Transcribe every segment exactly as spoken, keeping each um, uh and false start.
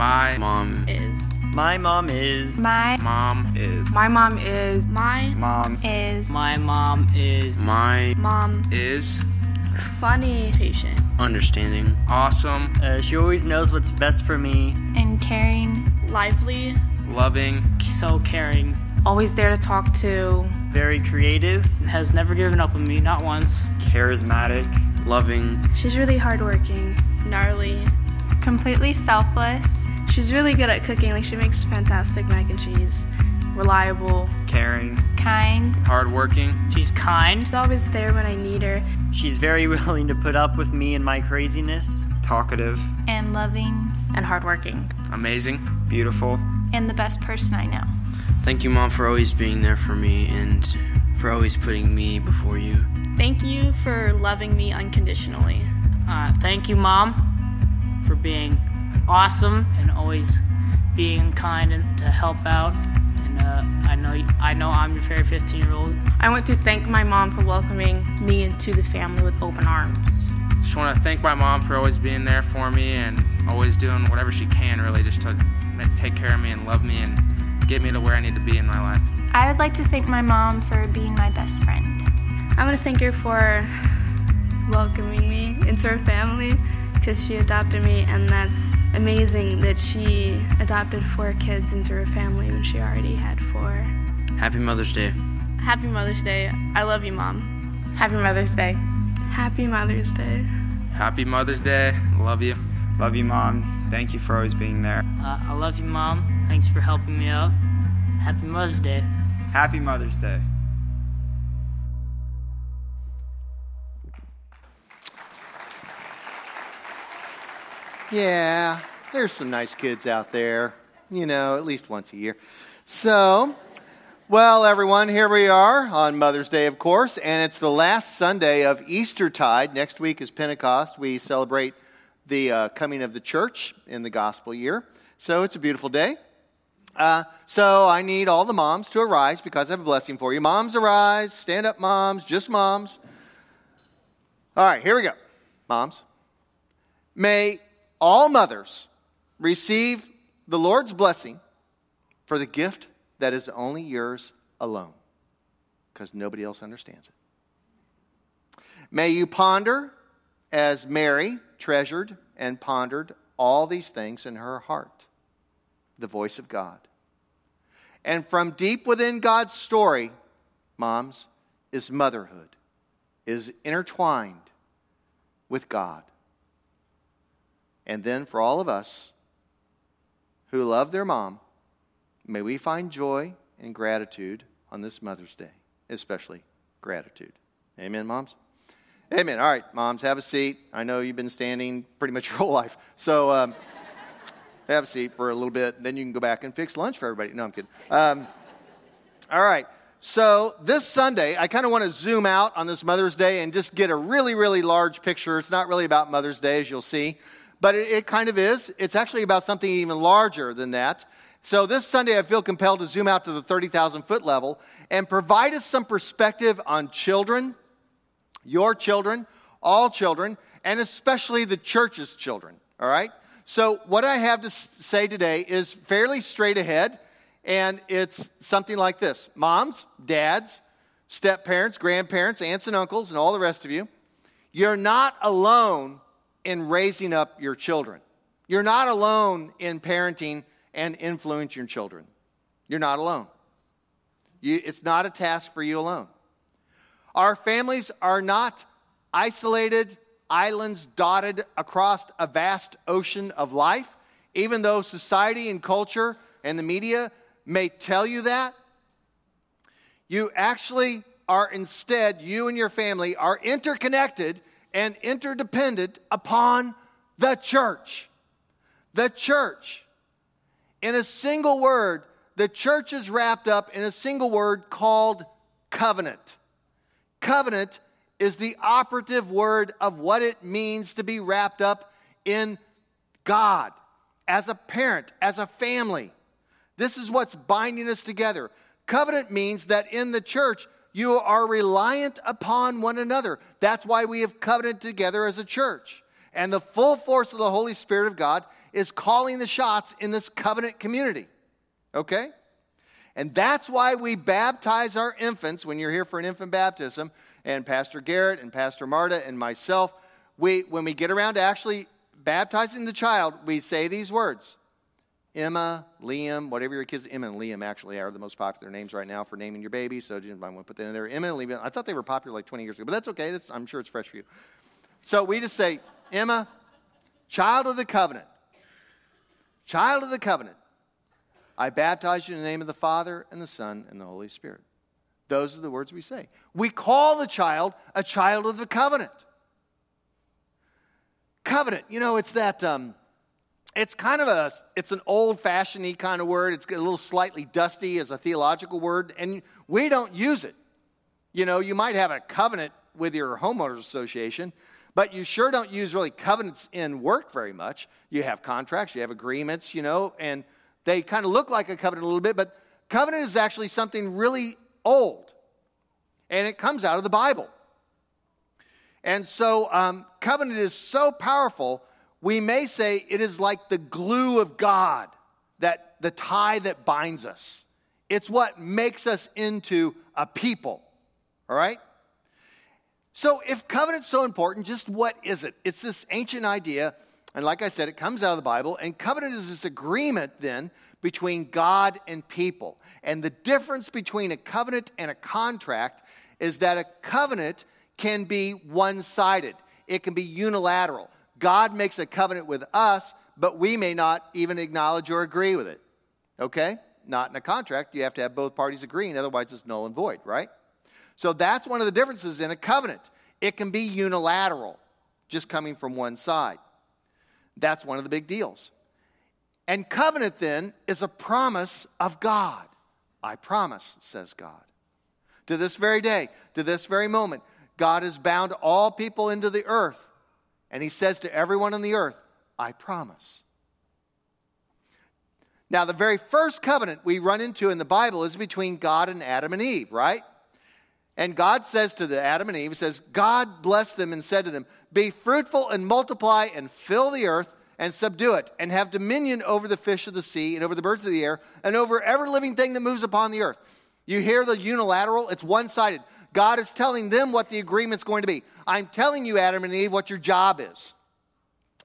My mom is. My mom is. My mom is. My mom is. My mom is. My mom is. My mom is. Funny. Patient. Understanding. Awesome. Uh, she always knows what's best for me. And caring. Lively. Loving. So caring. Always there to talk to. Very creative. Has never given up on me, not once. Charismatic. Loving. She's really hardworking. Gnarly. Completely selfless. She's really good at cooking. Like, she makes fantastic mac and cheese. Reliable. Caring. Kind. Hardworking. She's kind. She's always there when I need her. She's very willing to put up with me and my craziness. Talkative. And loving. And hardworking. Amazing. Beautiful. And the best person I know. Thank you, Mom, for always being there for me and for always putting me before you. Thank you for loving me unconditionally. Uh, thank you, Mom, for being awesome and always being kind and to help out. And uh, I know I know I'm your favorite fifteen-year-old. I want to thank my mom for welcoming me into the family with open arms. Just want to thank my mom for always being there for me and always doing whatever she can, really, just to take care of me and love me and get me to where I need to be in my life. I would like to thank my mom for being my best friend. I want to thank her for welcoming me into her family, because she adopted me, and that's amazing that she adopted four kids into her family when she already had four. Happy Mother's Day. Happy Mother's Day. I love you, Mom. Happy Mother's Day. Happy Mother's Day. Happy Mother's Day. Love you. Love you, Mom. Thank you for always being there. Uh, I love you, Mom. Thanks for helping me out. Happy Mother's Day. Happy Mother's Day. Yeah, there's some nice kids out there, you know, at least once a year. So, well, everyone, here we are on Mother's Day, of course, and it's the last Sunday of Eastertide. Next week is Pentecost. We celebrate the uh, coming of the church in the gospel year. So it's a beautiful day. Uh, so I need all the moms to arise because I have a blessing for you. Moms, arise. Stand up, moms. Just moms. All right, here we go. Moms. May all mothers receive the Lord's blessing for the gift that is only yours alone, because nobody else understands it. May you ponder, as Mary treasured and pondered all these things in her heart, the voice of God. And from deep within God's story, moms, is motherhood, is intertwined with God. And then for all of us who love their mom, may we find joy and gratitude on this Mother's Day, especially gratitude. Amen, moms? Amen. All right, moms, have a seat. I know you've been standing pretty much your whole life. So um, have a seat for a little bit. Then you can go back and fix lunch for everybody. No, I'm kidding. Um, all right. So this Sunday, I kind of want to zoom out on this Mother's Day and just get a really, really large picture. It's not really about Mother's Day, as you'll see. But it, it kind of is. It's actually about something even larger than that. So this Sunday, I feel compelled to zoom out to the thirty thousand foot level and provide us some perspective on children, your children, all children, and especially the church's children, all right? So what I have to say today is fairly straight ahead, and it's something like this. Moms, dads, step-parents, grandparents, aunts and uncles, and all the rest of you, you're not alone in raising up your children. You're not alone in parenting and influencing your children. You're not alone. You, it's not a task for you alone. Our families are not isolated islands dotted across a vast ocean of life. Even though society and culture and the media may tell you that, you actually are instead, you and your family are interconnected and interdependent upon the church. The church. In a single word, the church is wrapped up in a single word called covenant. Covenant is the operative word of what it means to be wrapped up in God, as a parent, as a family. This is what's binding us together. Covenant means that in the church, you are reliant upon one another. That's why we have covenanted together as a church. And the full force of the Holy Spirit of God is calling the shots in this covenant community, okay? And that's why we baptize our infants. When you're here for an infant baptism, and Pastor Garrett and Pastor Marta and myself, we when we get around to actually baptizing the child, we say these words. Emma, Liam, whatever your kids, Emma and Liam actually are the most popular names right now for naming your baby, so I didn't want to put that in there. Emma and Liam, I thought they were popular like twenty years ago, but that's okay. That's, I'm sure it's fresh for you. So we just say, Emma, child of the covenant, child of the covenant, I baptize you in the name of the Father and the Son and the Holy Spirit. Those are the words we say. We call the child a child of the covenant. Covenant, you know, it's that... Um, It's kind of a, it's an old-fashioned-y kind of word. It's a little slightly dusty as a theological word, and we don't use it. You know, you might have a covenant with your homeowners association, but you sure don't use really covenants in work very much. You have contracts, you have agreements, you know, and they kind of look like a covenant a little bit, but covenant is actually something really old, and it comes out of the Bible. And so um, covenant is so powerful. We may say it is like the glue of God, that the tie that binds us. It's what makes us into a people, all right? So if covenant's so important, just what is it? It's this ancient idea, and like I said, it comes out of the Bible, and covenant is this agreement then between God and people. And the difference between a covenant and a contract is that a covenant can be one-sided. It can be unilateral. God makes a covenant with us, but we may not even acknowledge or agree with it, okay? Not in a contract. You have to have both parties agreeing, otherwise it's null and void, right? So that's one of the differences in a covenant. It can be unilateral, just coming from one side. That's one of the big deals. And covenant, then, is a promise of God. I promise, says God. To this very day, to this very moment, God has bound all people into the earth. And he says to everyone on the earth, I promise. Now, the very first covenant we run into in the Bible is between God and Adam and Eve, right? And God says to the Adam and Eve, he says, God blessed them and said to them, be fruitful and multiply and fill the earth and subdue it and have dominion over the fish of the sea and over the birds of the air and over every living thing that moves upon the earth. You hear the unilateral? It's one-sided. God is telling them what the agreement's going to be. I'm telling you, Adam and Eve, what your job is.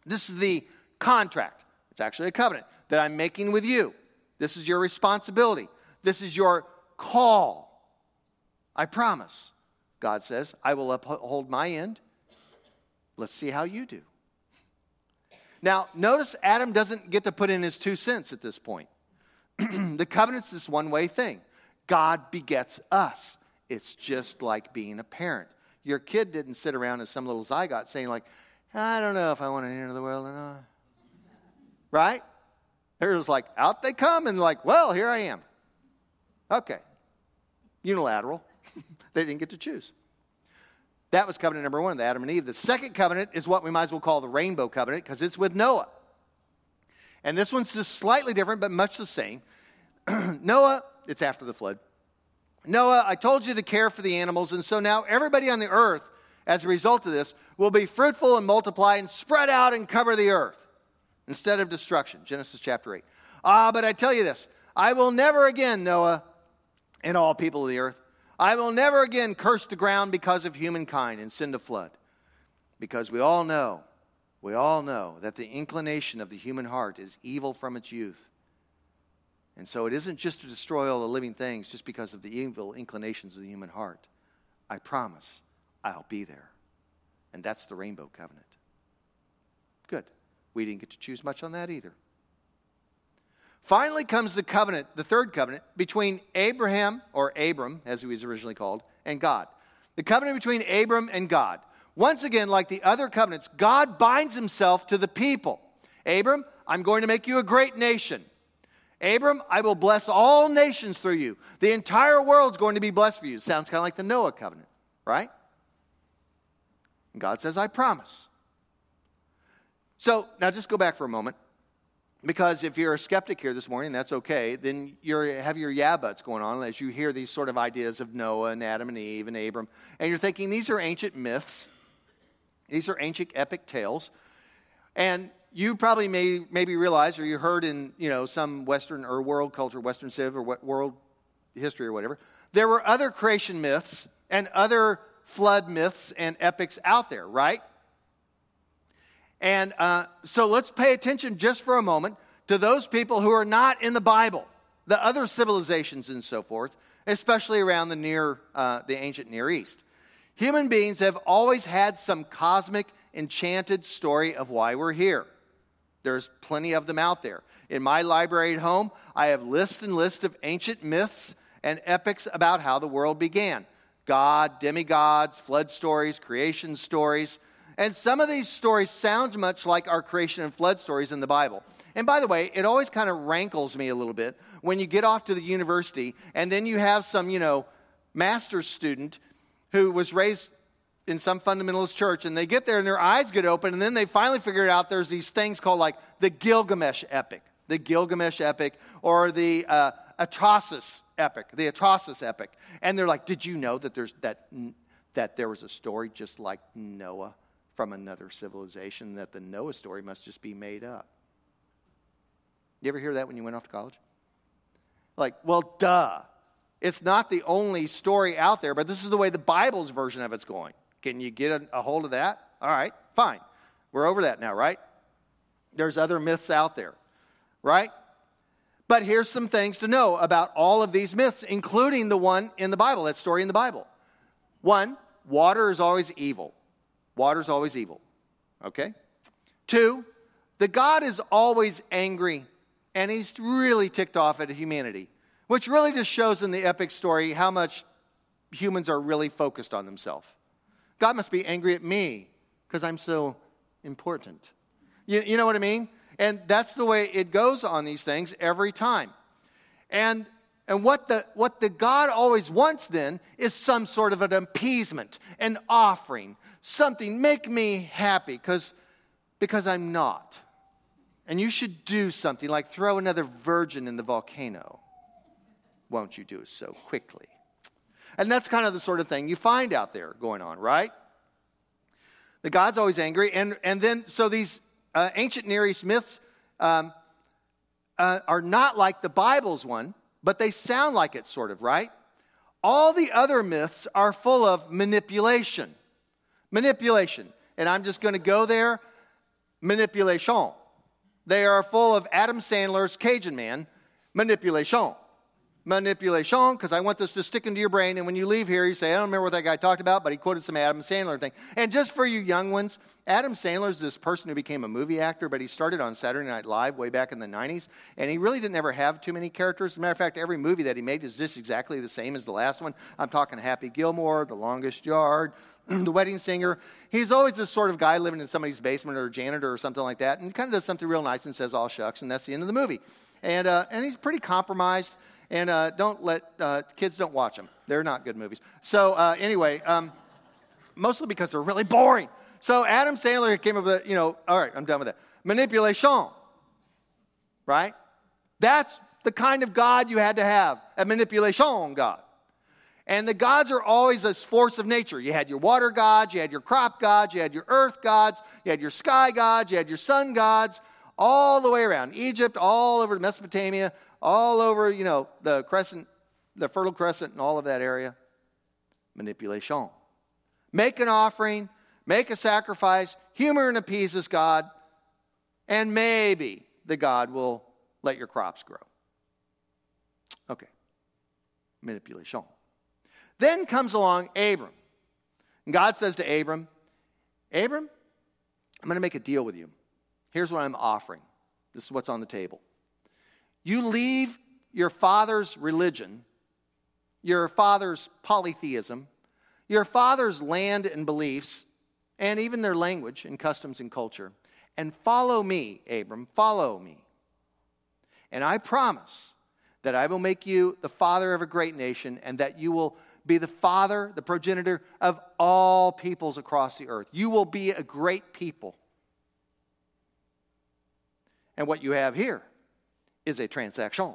This is the contract. It's actually a covenant that I'm making with you. This is your responsibility. This is your call. I promise, God says, I will uphold my end. Let's see how you do. Now, notice Adam doesn't get to put in his two cents at this point. The covenant's this one-way thing. God begets us. It's just like being a parent. Your kid didn't sit around as some little zygote saying like, I don't know if I want to enter the world or not. Right? They're just like, out they come and like, well, here I am. Okay. Unilateral. They didn't get to choose. That was covenant number one, the Adam and Eve. The second covenant is what we might as well call the rainbow covenant because it's with Noah. And this one's just slightly different but much the same. Noah, it's after the flood. Noah, I told you to care for the animals, and so now everybody on the earth, as a result of this, will be fruitful and multiply and spread out and cover the earth instead of destruction. Genesis chapter eight. Ah, but I tell you this, I will never again, Noah, and all people of the earth, I will never again curse the ground because of humankind and send a flood. Because we all know, we all know that the inclination of the human heart is evil from its youth. And so it isn't just to destroy all the living things just because of the evil inclinations of the human heart. I promise I'll be there. And that's the rainbow covenant. Good. We didn't get to choose much on that either. Finally comes the covenant, the third covenant, between Abraham, or Abram, as he was originally called, and God. The covenant between Abram and God. Once again, like the other covenants, God binds himself to the people. Abram, I'm going to make you a great nation. Abram, I will bless all nations through you. The entire world's going to be blessed for you. Sounds kind of like the Noah covenant, right? And God says, I promise. So, now just go back for a moment. Because if you're a skeptic here this morning, that's okay. Then you have your yeah buts going on as you hear these sort of ideas of Noah and Adam and Eve and Abram. And you're thinking, these are ancient myths. These are ancient epic tales. And you probably may maybe realize, or you heard in, you know, some Western or world culture, Western civ or world history or whatever, there were other creation myths and other flood myths and epics out there, right? And uh, so let's pay attention just for a moment to those people who are not in the Bible, the other civilizations and so forth, especially around the near, uh, the ancient Near East. Human beings have always had some cosmic, enchanted story of why we're here. There's plenty of them out there. In my library at home, I have lists and lists of ancient myths and epics about how the world began. God, demigods, flood stories, creation stories. And some of these stories sound much like our creation and flood stories in the Bible. And by the way, it always kind of rankles me a little bit when you get off to the university and then you have some, you know, master's student who was raised in some fundamentalist church, and they get there and their eyes get open, and then they finally figure out there's these things called like the Gilgamesh epic, the Gilgamesh epic, or the uh, Atrasis epic, the Atrasis epic. And they're like, did you know that there's that that there was a story just like Noah from another civilization, that the Noah story must just be made up? You ever hear that when you went off to college? Like, well, duh. It's not the only story out there, but this is the way the Bible's version of it's going. Can you get a, a hold of that? All right, fine. We're over that now, right? There's other myths out there, right? But here's some things to know about all of these myths, including the one in the Bible, that story in the Bible. One, water is always evil. Water's always evil, okay? Two, the God is always angry, and he's really ticked off at humanity, which really just shows in the epic story how much humans are really focused on themselves. God must be angry at me because I'm so important. You, you know what I mean? And that's the way it goes on these things every time. And and what the what the God always wants then is some sort of an appeasement, an offering, something, make me happy because because I'm not. And you should do something like throw another virgin in the volcano. Won't you do it so quickly? And that's kind of the sort of thing you find out there going on, right? The God's always angry. And, and then, so these uh, ancient Near East myths um, uh, are not like the Bible's one, but they sound like it sort of, right? All the other myths are full of manipulation. Manipulation. And I'm just going to go there. Manipulation. They are full of Adam Sandler's Cajun Man. Manipulation. Manipulation, because I want this to stick into your brain, and when you leave here, you say, I don't remember what that guy talked about, but he quoted some Adam Sandler thing. And just for you young ones, Adam Sandler is this person who became a movie actor, but he started on Saturday Night Live way back in the nineties, and he really didn't ever have too many characters. As a matter of fact, every movie that he made is just exactly the same as the last one. I'm talking Happy Gilmore, The Longest Yard, The Wedding Singer. He's always this sort of guy living in somebody's basement or a janitor or something like that, and kind of does something real nice and says, all shucks, and that's the end of the movie. And uh, and he's pretty compromised. And uh, don't let, uh, kids don't watch them. They're not good movies. So uh, anyway, um, mostly because they're really boring. So Adam Sandler came up with, you know, all right, I'm done with that. Manipulation, right? That's the kind of God you had to have, a manipulation God. And the gods are always this force of nature. You had your water gods, you had your crop gods, you had your earth gods, you had your sky gods, you had your sun gods, all the way around. Egypt, all over Mesopotamia, all over, you know, the crescent, the Fertile Crescent and all of that area. Manipulation. Make an offering, make a sacrifice, humor and appease this God, and maybe the God will let your crops grow. Okay. Manipulation. Then comes along Abram. And God says to Abram, Abram, I'm going to make a deal with you. Here's what I'm offering. This is what's on the table. You leave your father's religion, your father's polytheism, your father's land and beliefs, and even their language and customs and culture, and follow me, Abram, follow me. And I promise that I will make you the father of a great nation and that you will be the father, the progenitor of all peoples across the earth. You will be a great people. And what you have here is a transaction.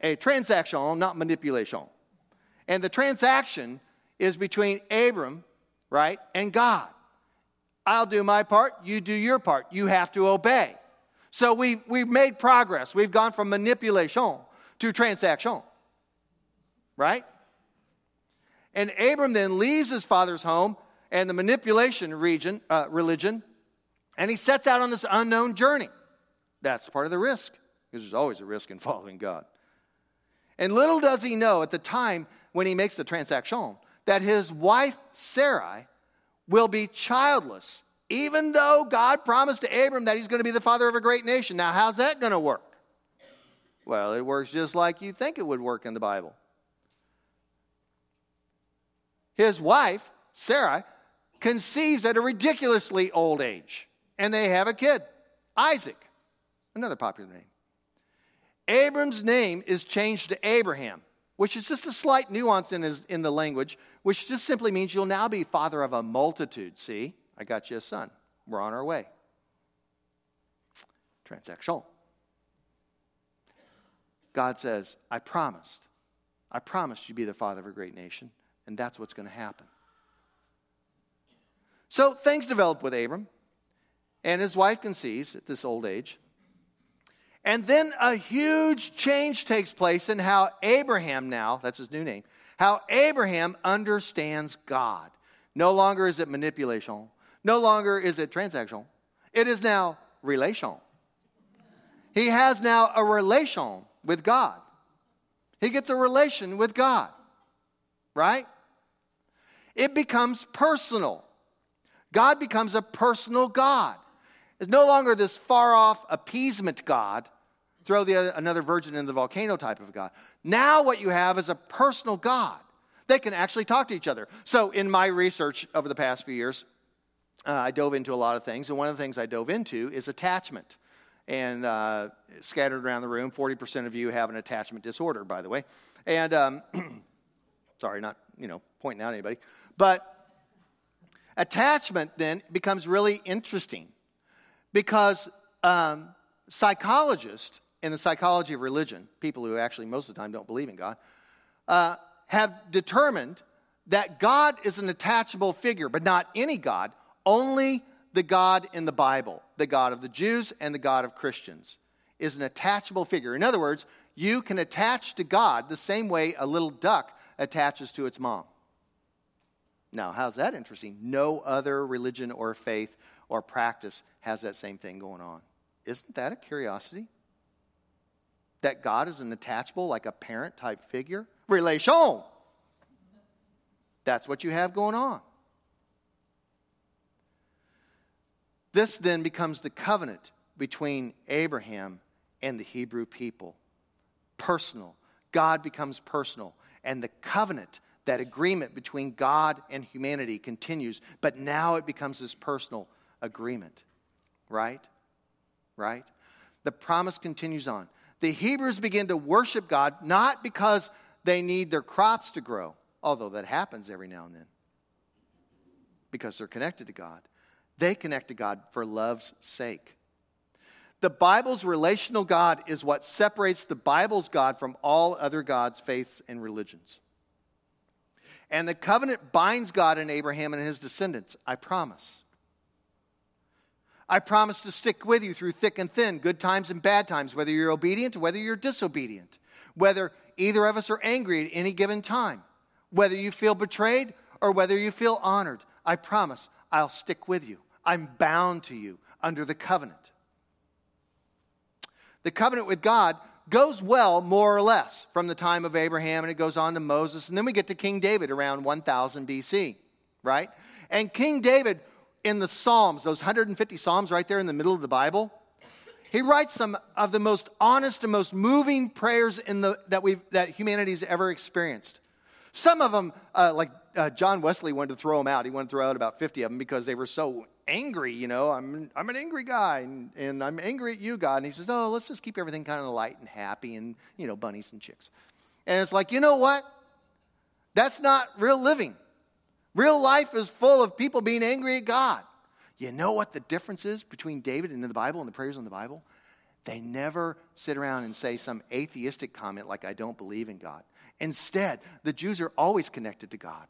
A transaction, not manipulation. And the transaction is between Abram, right, and God. I'll do my part, you do your part. You have to obey. So we, we've made progress. We've gone from manipulation to transaction, right? And Abram then leaves his father's home and the manipulation region, uh, religion, and he sets out on this unknown journey. That's part of the risk, because there's always a risk in following God. And little does he know at the time when he makes the transaction that his wife Sarai will be childless, even though God promised to Abram that he's going to be the father of a great nation. Now, how's that going to work? Well, it works just like you think it would work in the Bible. His wife, Sarai, conceives at a ridiculously old age, and they have a kid, Isaac, another popular name. Abram's name is changed to Abraham, which is just a slight nuance in his, in the language, which just simply means you'll now be father of a multitude. See, I got you a son. We're on our way. Transaction. God says, I promised. I promised you'd be the father of a great nation, and that's what's going to happen. So things develop with Abram, and his wife conceives at this old age. And then a huge change takes place in how Abraham now, that's his new name, how Abraham understands God. No longer is it manipulation. No longer is it transaction. It is now relation. He has now a relation with God. He gets a relation with God, right? It becomes personal. God becomes a personal God. It's no longer this far-off appeasement God, throw the, another virgin in the volcano type of God. Now what you have is a personal God. They can actually talk to each other. So in my research over the past few years, uh, I dove into a lot of things, and one of the things I dove into is attachment. And uh, scattered around the room, forty percent of you have an attachment disorder, by the way. And um, sorry, not you know pointing out anybody, but attachment then becomes really interesting. Because um, psychologists in the psychology of religion, people who actually most of the time don't believe in God, uh, have determined that God is an attachable figure, but not any God, only the God in the Bible, the God of the Jews and the God of Christians, is an attachable figure. In other words, you can attach to God the same way a little duck attaches to its mom. Now, how's that interesting? No other religion or faith or practice has that same thing going on. Isn't that a curiosity? That God is an attachable, like a parent-type figure? Relation! That's what you have going on. This then becomes the covenant between Abraham and the Hebrew people. Personal. God becomes personal. And the covenant, that agreement between God and humanity, continues. But now it becomes this personal agreement, right? Right? The promise continues on. The Hebrews begin to worship God, not because they need their crops to grow, although that happens every now and then, because they're connected to God. They connect to God for love's sake. The Bible's relational God is what separates the Bible's God from all other gods, faiths, and religions. And the covenant binds God and Abraham and his descendants. I promise. I promise to stick with you through thick and thin, good times and bad times, whether you're obedient, whether you're disobedient, whether either of us are angry at any given time, whether you feel betrayed or whether you feel honored. I promise I'll stick with you. I'm bound to you under the covenant. The covenant with God goes well, more or less, from the time of Abraham, and it goes on to Moses, and then we get to King David around one thousand B C, right? And King David, in the Psalms, those one hundred fifty Psalms right there in the middle of the Bible, he writes some of the most honest and most moving prayers in the that we've that humanity's ever experienced. Some of them, uh, like uh, John Wesley, wanted to throw them out. He wanted to throw out about fifty of them because they were so angry. You know, I'm I'm an angry guy, and, and I'm angry at you, God. And he says, oh, let's just keep everything kind of light and happy, and you know, bunnies and chicks. And it's like, you know what? That's not real living. Real life is full of people being angry at God. You know what the difference is between David and the Bible and the prayers in the Bible? They never sit around and say some atheistic comment like, I don't believe in God. Instead, the Jews are always connected to God.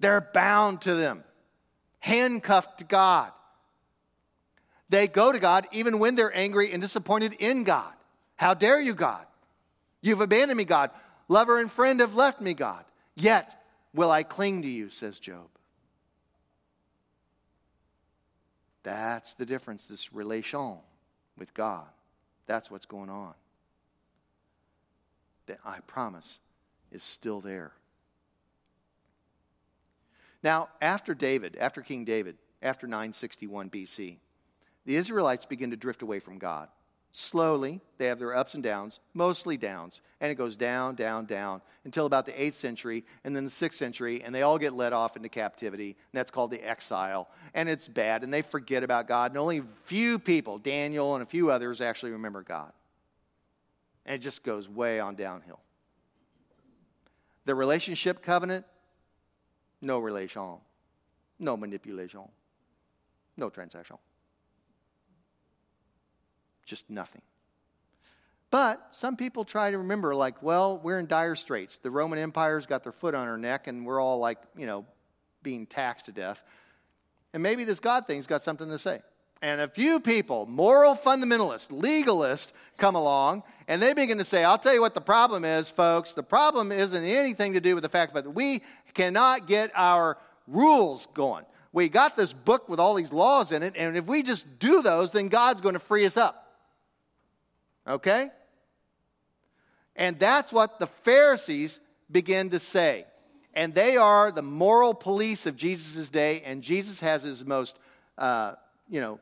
They're bound to them. handcuffed to God. They go to God even when they're angry and disappointed in God. How dare you, God? You've abandoned me, God. Lover and friend have left me, God. Yet will I cling to you, says Job. That's the difference, this relation with God. That's what's going on. That I promise is still there. Now, after David, after King David, after nine sixty-one B C, the Israelites begin to drift away from God. Slowly, they have their ups and downs, mostly downs, and it goes down, down, down, until about the eighth century, and then the sixth century, and they all get led off into captivity, and that's called the exile, and it's bad, and they forget about God, and only few people, Daniel and a few others, actually remember God. And it just goes way on downhill. The relationship covenant, no relation, no manipulation, no transaction. Just nothing. But some people try to remember, like, well, we're in dire straits. The Roman Empire's got their foot on our neck, and we're all, like, you know, being taxed to death. And maybe this God thing's got something to say. And a few people, moral fundamentalists, legalists, come along, and they begin to say, I'll tell you what the problem is, folks. The problem isn't anything to do with the fact that we cannot get our rules going. We got this book with all these laws in it, and if we just do those, then God's going to free us up. Okay? And that's what the Pharisees begin to say. And they are the moral police of Jesus' day, and Jesus has his most, uh, you know,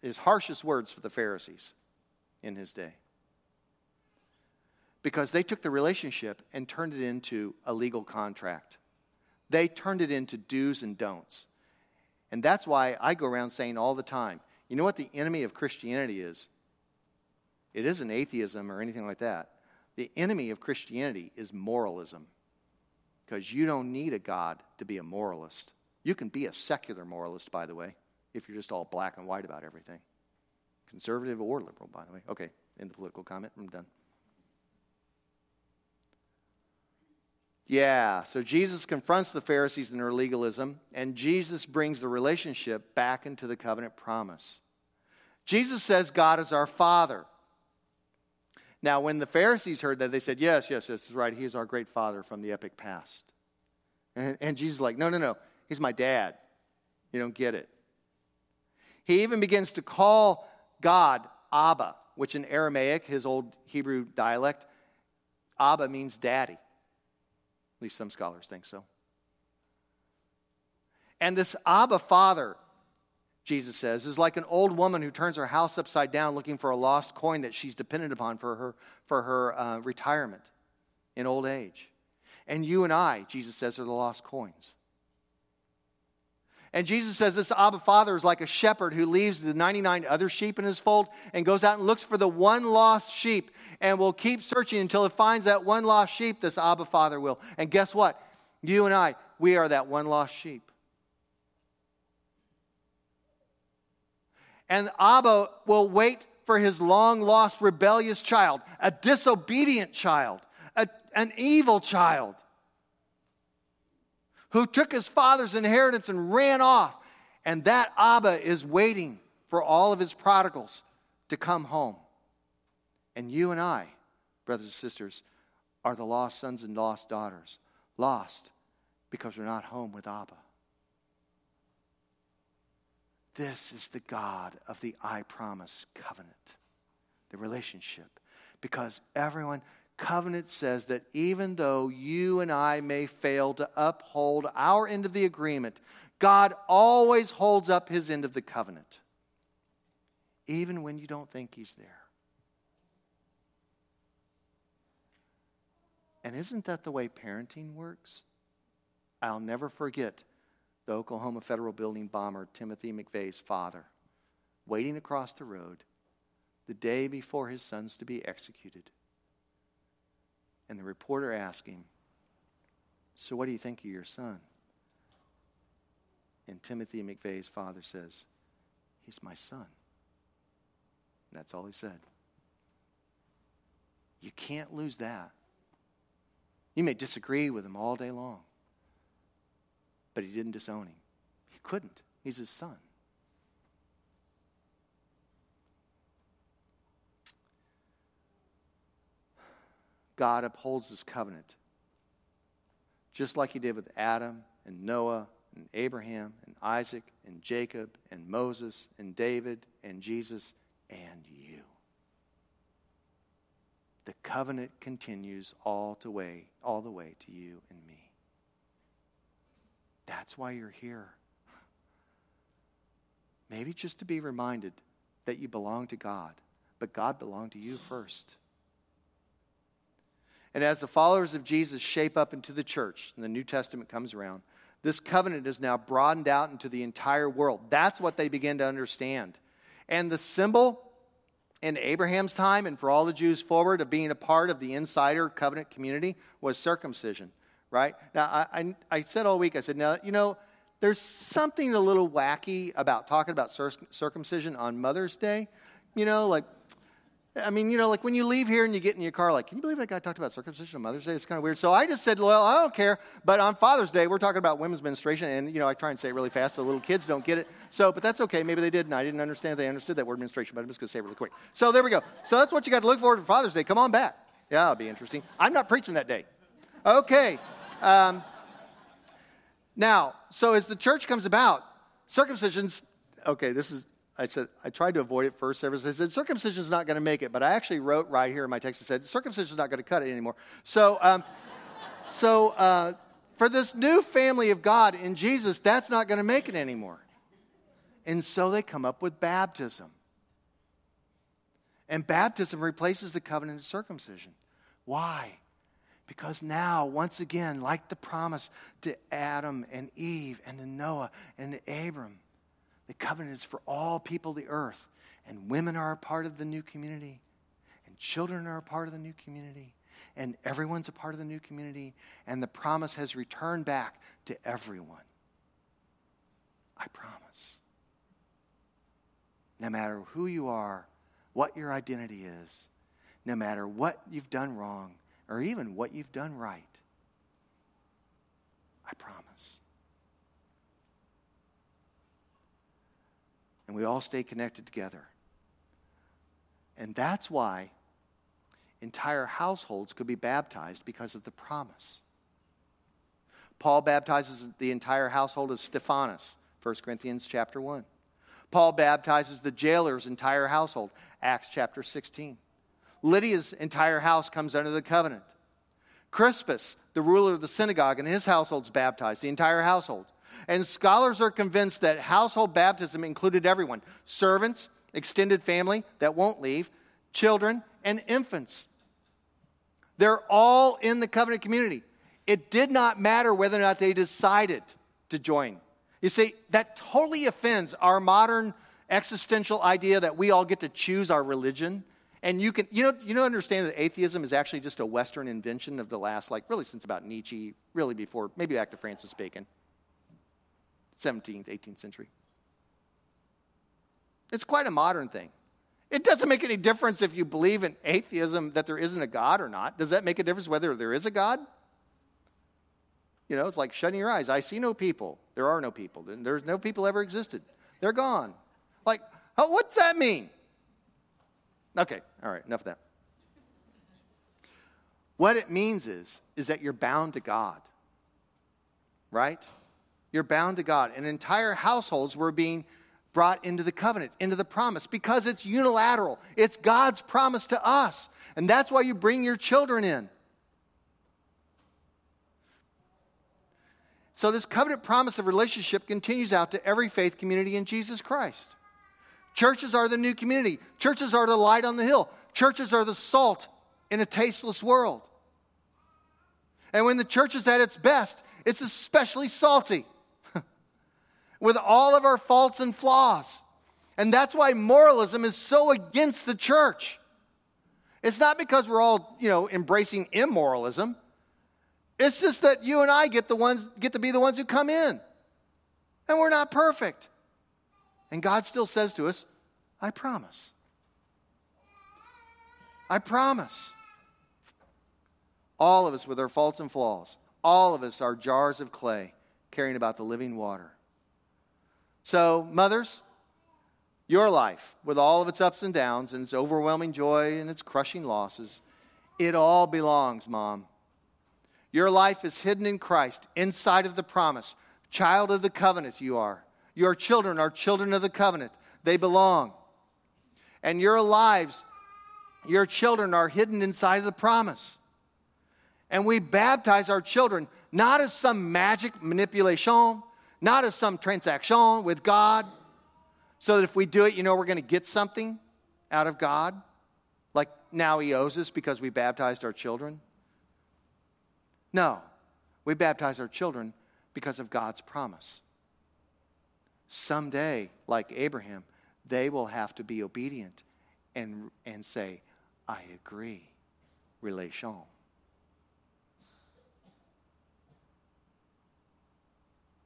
his harshest words for the Pharisees in his day. Because they took the relationship and turned it into a legal contract. They turned it into do's and don'ts. And that's why I go around saying all the time, you know what the enemy of Christianity is? It isn't atheism or anything like that. The enemy of Christianity is moralism. Because you don't need a God to be a moralist. You can be a secular moralist, by the way, if you're just all black and white about everything. Conservative or liberal, by the way. Okay, end the political comment. I'm done. Yeah, so Jesus confronts the Pharisees and their legalism, and Jesus brings the relationship back into the covenant promise. Jesus says God is our Father. Now, when the Pharisees heard that, they said, yes, yes, yes, that's right. He is our great Father from the epic past. And, and Jesus is like, no, no, no. He's my dad. You don't get it. He even begins to call God Abba, which in Aramaic, his old Hebrew dialect, Abba means daddy. At least some scholars think so. And this Abba Father, Jesus says, is like an old woman who turns her house upside down looking for a lost coin that she's dependent upon for her, for her uh, retirement in old age. And you and I, Jesus says, are the lost coins. And Jesus says this Abba Father is like a shepherd who leaves the ninety-nine other sheep in his fold and goes out and looks for the one lost sheep and will keep searching until it finds that one lost sheep, this Abba Father will. And guess what? You and I, we are that one lost sheep. And Abba will wait for his long-lost rebellious child, a disobedient child, a, an evil child, who took his father's inheritance and ran off. And that Abba is waiting for all of his prodigals to come home. And you and I, brothers and sisters, are the lost sons and lost daughters. Lost because we're not home with Abba. This is the God of the I promise covenant, the relationship. Because everyone... Covenant says that even though you and I may fail to uphold our end of the agreement, God always holds up his end of the covenant, even when you don't think he's there. And isn't that the way parenting works? I'll never forget the Oklahoma Federal Building bomber, Timothy McVeigh's father, waiting across the road the day before his son's to be executed. And the reporter asked him, so what do you think of your son? And Timothy McVeigh's father says, he's my son. And that's all he said. You can't lose that. You may disagree with him all day long, but he didn't disown him. He couldn't. He's his son. God upholds his covenant, just like he did with Adam and Noah and Abraham and Isaac and Jacob and Moses and David and Jesus and you. The covenant continues all the way, all the way to you and me. That's why you're here. Maybe just to be reminded that you belong to God, but God belonged to you first. And as the followers of Jesus shape up into the church, and the New Testament comes around, this covenant is now broadened out into the entire world. That's what they begin to understand. And the symbol in Abraham's time, and for all the Jews forward, of being a part of the insider covenant community was circumcision, right? Now, I, I, I said all week, I said, now, you know, there's something a little wacky about talking about circumcision on Mother's Day. You know, like, I mean, you know, like when you leave here and you get in your car, like, can you believe that guy talked about circumcision on Mother's Day? It's kind of weird. So I just said, well, I don't care. But on Father's Day, we're talking about women's menstruation. And, you know, I try and say it really fast so little kids don't get it. So, but that's okay. Maybe they didn't. I didn't understand they understood that word menstruation, but I'm just going to say it really quick. So there we go. So that's what you got to look forward to Father's Day. Come on back. Yeah, it'll be interesting. I'm not preaching that day. Okay. Um, now, so as the church comes about, circumcision's, okay, this is, I said, I tried to avoid it first service. I said, circumcision is not going to make it, but I actually wrote right here in my text, I said, circumcision is not going to cut it anymore. So, um, so uh, for this new family of God in Jesus, that's not going to make it anymore. And so they come up with baptism. And baptism replaces the covenant of circumcision. Why? Because now, once again, like the promise to Adam and Eve and to Noah and to Abram, the covenant is for all people of the earth, and women are a part of the new community, and children are a part of the new community, and everyone's a part of the new community, and the promise has returned back to everyone. I promise. No matter who you are, what your identity is, no matter what you've done wrong, or even what you've done right, I promise. And we all stay connected together. And that's why entire households could be baptized because of the promise. Paul baptizes the entire household of Stephanas, First Corinthians chapter one. Paul baptizes the jailer's entire household, Acts chapter sixteen. Lydia's entire house comes under the covenant. Crispus, the ruler of the synagogue, and his household's baptized, the entire household. And scholars are convinced that household baptism included everyone. Servants, extended family that won't leave, children, and infants. They're all in the covenant community. It did not matter whether or not they decided to join. You see, that totally offends our modern existential idea that we all get to choose our religion. And you can, you know, you know, understand that atheism is actually just a Western invention of the last, like, really since about Nietzsche, really before, maybe back to Francis Bacon. seventeenth, eighteenth century. It's quite a modern thing. It doesn't make any difference if you believe in atheism that there isn't a God or not. Does that make a difference whether there is a God? You know, it's like shutting your eyes. I see no people. There are no people. There's no people ever existed. They're gone. Like, oh, what's that mean? Okay, all right, enough of that. What it means is, is that you're bound to God, right? You're bound to God. And entire households were being brought into the covenant, into the promise, because it's unilateral. It's God's promise to us. And that's why you bring your children in. So this covenant promise of relationship continues out to every faith community in Jesus Christ. Churches are the new community. Churches are the light on the hill. Churches are the salt in a tasteless world. And when the church is at its best, it's especially salty, with all of our faults and flaws. And that's why moralism is so against the church. It's not because we're all, you know, embracing immoralism. It's just that you and I get the ones get to be the ones who come in. And we're not perfect. And God still says to us, I promise. I promise. All of us with our faults and flaws. All of us are jars of clay carrying about the living water. So, mothers, your life, with all of its ups and downs and its overwhelming joy and its crushing losses, it all belongs, Mom. Your life is hidden in Christ, inside of the promise. Child of the covenant you are. Your children are children of the covenant. They belong. And your lives, your children are hidden inside of the promise. And we baptize our children not as some magic manipulation, not as some transaction with God, so that if we do it, you know we're going to get something out of God. Like now he owes us because we baptized our children. No, we baptize our children because of God's promise. Someday, like Abraham, they will have to be obedient and, and say, I agree, relation.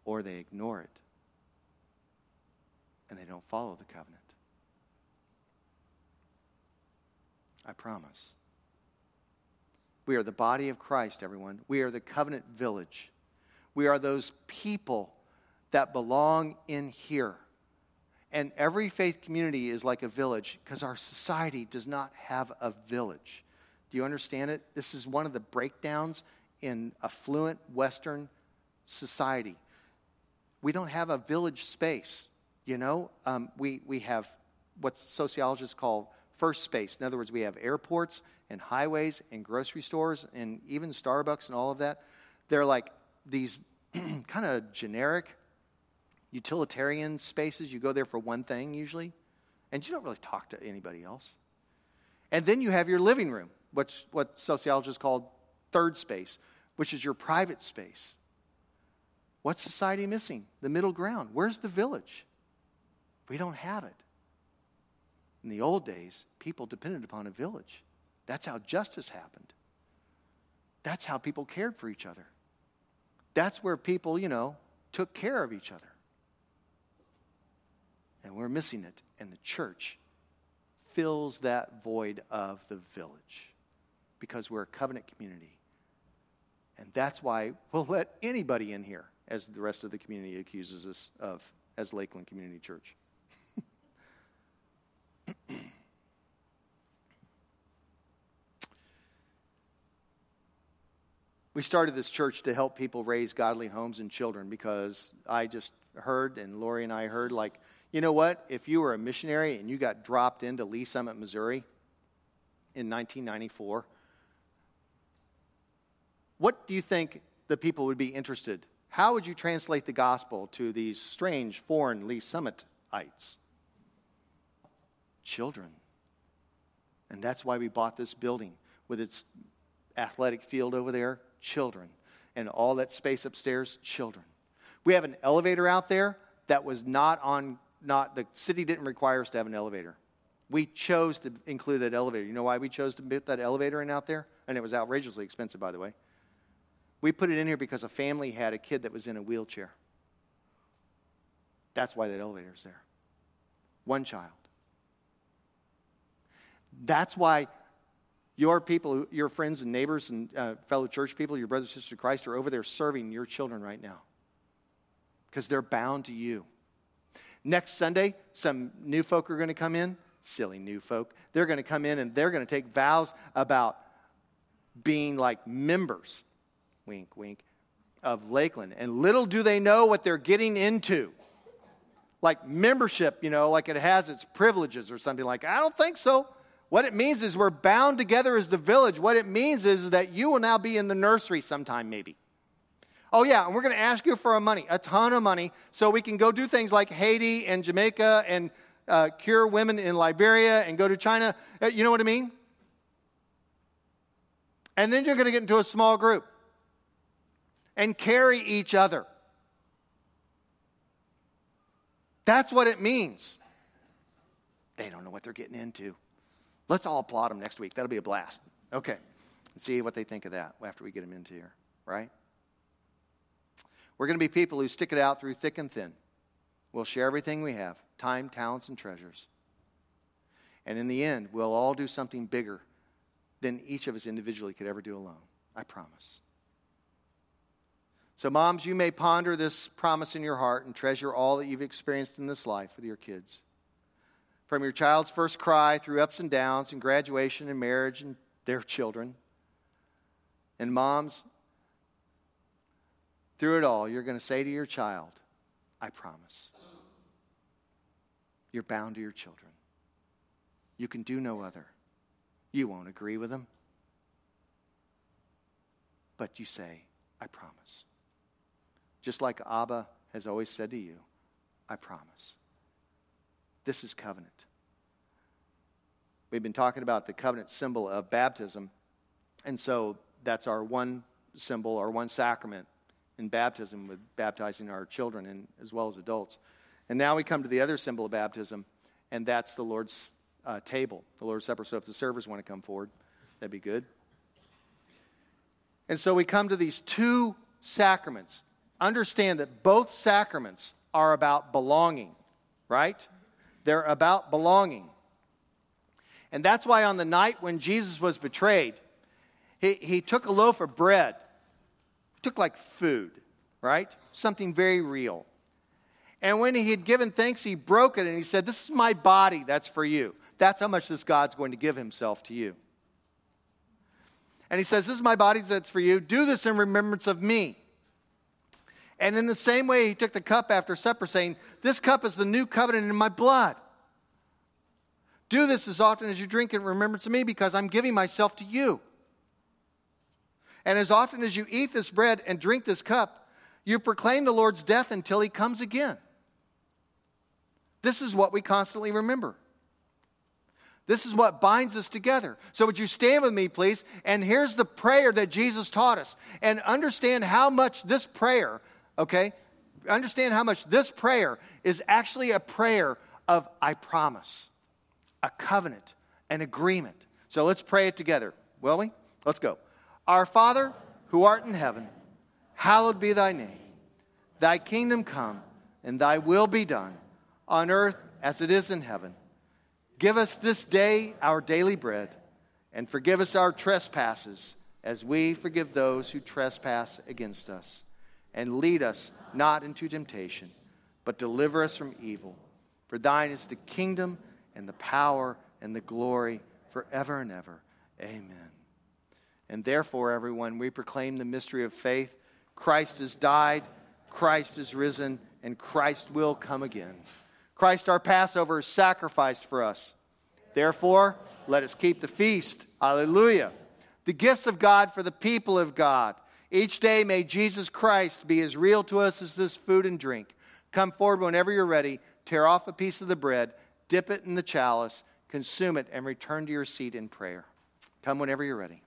Or they ignore it, and they don't follow the covenant. I promise. We are the body of Christ, everyone. We are the covenant village. We are those people that belong in here. And every faith community is like a village because our society does not have a village. Do you understand it? This is one of the breakdowns in affluent Western society. We don't have a village space, you know. Um, we, we have what sociologists call first space. In other words, we have airports and highways and grocery stores and even Starbucks and all of that. They're like these kind of generic utilitarian spaces. You go there for one thing usually, and you don't really talk to anybody else. And then you have your living room, which what sociologists call third space, which is your private space. What's society missing? The middle ground. Where's the village? We don't have it. In the old days, people depended upon a village. That's how justice happened. That's how people cared for each other. That's where people, you know, took care of each other. And we're missing it. And the church fills that void of the village because we're a covenant community. And that's why we'll let anybody in here, as the rest of the community accuses us of, as Lakeland Community Church. We started this church to help people raise godly homes and children because I just heard, and Lori and I heard, like, you know what? If you were a missionary and you got dropped into Lee Summit, Missouri in nineteen ninety-four, what do you think the people would be interested? How would you translate the gospel to these strange foreign Lee Summitites? Children. And that's why we bought this building with its athletic field over there, children. And all that space upstairs, children. We have an elevator out there that was not on, not, the city didn't require us to have an elevator. We chose to include that elevator. You know why we chose to put that elevator in out there? And it was outrageously expensive, by the way. We put it in here because a family had a kid that was in a wheelchair. That's why that elevator's there. One child. That's why your people, your friends and neighbors and uh, fellow church people, your brothers and sisters in Christ are over there serving your children right now because they're bound to you. Next Sunday, some new folk are going to come in. Silly new folk. They're going to come in and they're going to take vows about being like members, wink, wink, of Lakeland. And little do they know what they're getting into. Like membership, you know, like it has its privileges or something. Like, I don't think so. What it means is we're bound together as the village. What it means is that you will now be in the nursery sometime, maybe. Oh, yeah, and we're going to ask you for our money, a ton of money, so we can go do things like Haiti and Jamaica and uh, cure women in Liberia and go to China. You know what I mean? And then you're going to get into a small group and carry each other. That's what it means. They don't know what they're getting into. Let's all applaud them next week. That'll be a blast. Okay. And see what they think of that after we get them into here, right? We're going to be people who stick it out through thick and thin. We'll share everything we have, time, talents, and treasures. And in the end, we'll all do something bigger than each of us individually could ever do alone. I promise. So moms, you may ponder this promise in your heart and treasure all that you've experienced in this life with your kids. From your child's first cry through ups and downs and graduation and marriage and their children. And moms, through it all, you're going to say to your child, I promise. You're bound to your children. You can do no other. You won't agree with them. But you say, I promise. Just like Abba has always said to you, I promise. This is covenant. We've been talking about the covenant symbol of baptism, and so that's our one symbol, our one sacrament in baptism, with baptizing our children and as well as adults. And now we come to the other symbol of baptism, and that's the Lord's uh, table, the Lord's Supper. So if the servers want to come forward, that'd be good. And so we come to these two sacraments. Understand that both sacraments are about belonging, right? They're about belonging. And that's why on the night when Jesus was betrayed, he, he took a loaf of bread. He took like food, right? Something very real. And when he had given thanks, he broke it and he said, this is my body, that's for you. That's how much this God's going to give himself to you. And he says, this is my body that's for you. Do this in remembrance of me. And in the same way, he took the cup after supper, saying, this cup is the new covenant in my blood. Do this as often as you drink in remembrance of me, because I'm giving myself to you. And as often as you eat this bread and drink this cup, you proclaim the Lord's death until he comes again. This is what we constantly remember. This is what binds us together. So would you stand with me, please? And here's the prayer that Jesus taught us. And understand how much this prayer, okay? Understand how much this prayer is actually a prayer of, I promise, a covenant, an agreement. So let's pray it together, will we? Let's go. Our Father, who art in heaven, hallowed be thy name. Thy kingdom come, and thy will be done, on earth as it is in heaven. Give us this day our daily bread, and forgive us our trespasses, as we forgive those who trespass against us. And lead us not into temptation, but deliver us from evil. For thine is the kingdom, and the power, and the glory, forever and ever. Amen. And therefore, everyone, we proclaim the mystery of faith. Christ has died, Christ is risen, and Christ will come again. Christ our Passover is sacrificed for us. Therefore, let us keep the feast. Hallelujah. The gifts of God for the people of God. Each day may Jesus Christ be as real to us as this food and drink. Come forward whenever you're ready. Tear off a piece of the bread. Dip it in the chalice. Consume it and return to your seat in prayer. Come whenever you're ready.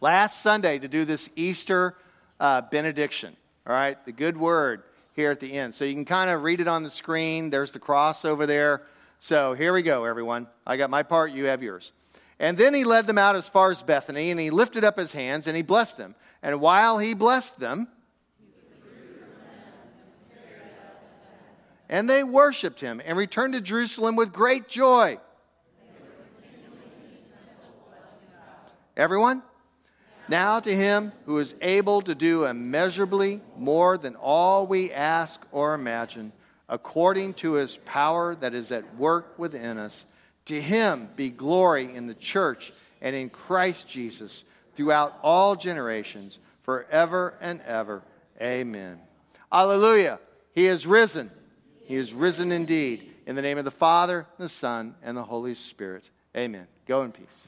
Last Sunday to do this Easter uh, benediction. All right, the good word. Here at the end. So you can kind of read it on the screen. There's the cross over there. So here we go, everyone. I got my part, you have yours. And then he led them out as far as Bethany, and he lifted up his hands, and he blessed them. And while he blessed them, and they worshiped him, and returned to Jerusalem with great joy. Everyone? Now to him who is able to do immeasurably more than all we ask or imagine, according to his power that is at work within us, to him be glory in the church and in Christ Jesus throughout all generations, forever and ever. Amen. Hallelujah. He is risen. He is risen indeed. In the name of the Father, the Son, and the Holy Spirit. Amen. Go in peace.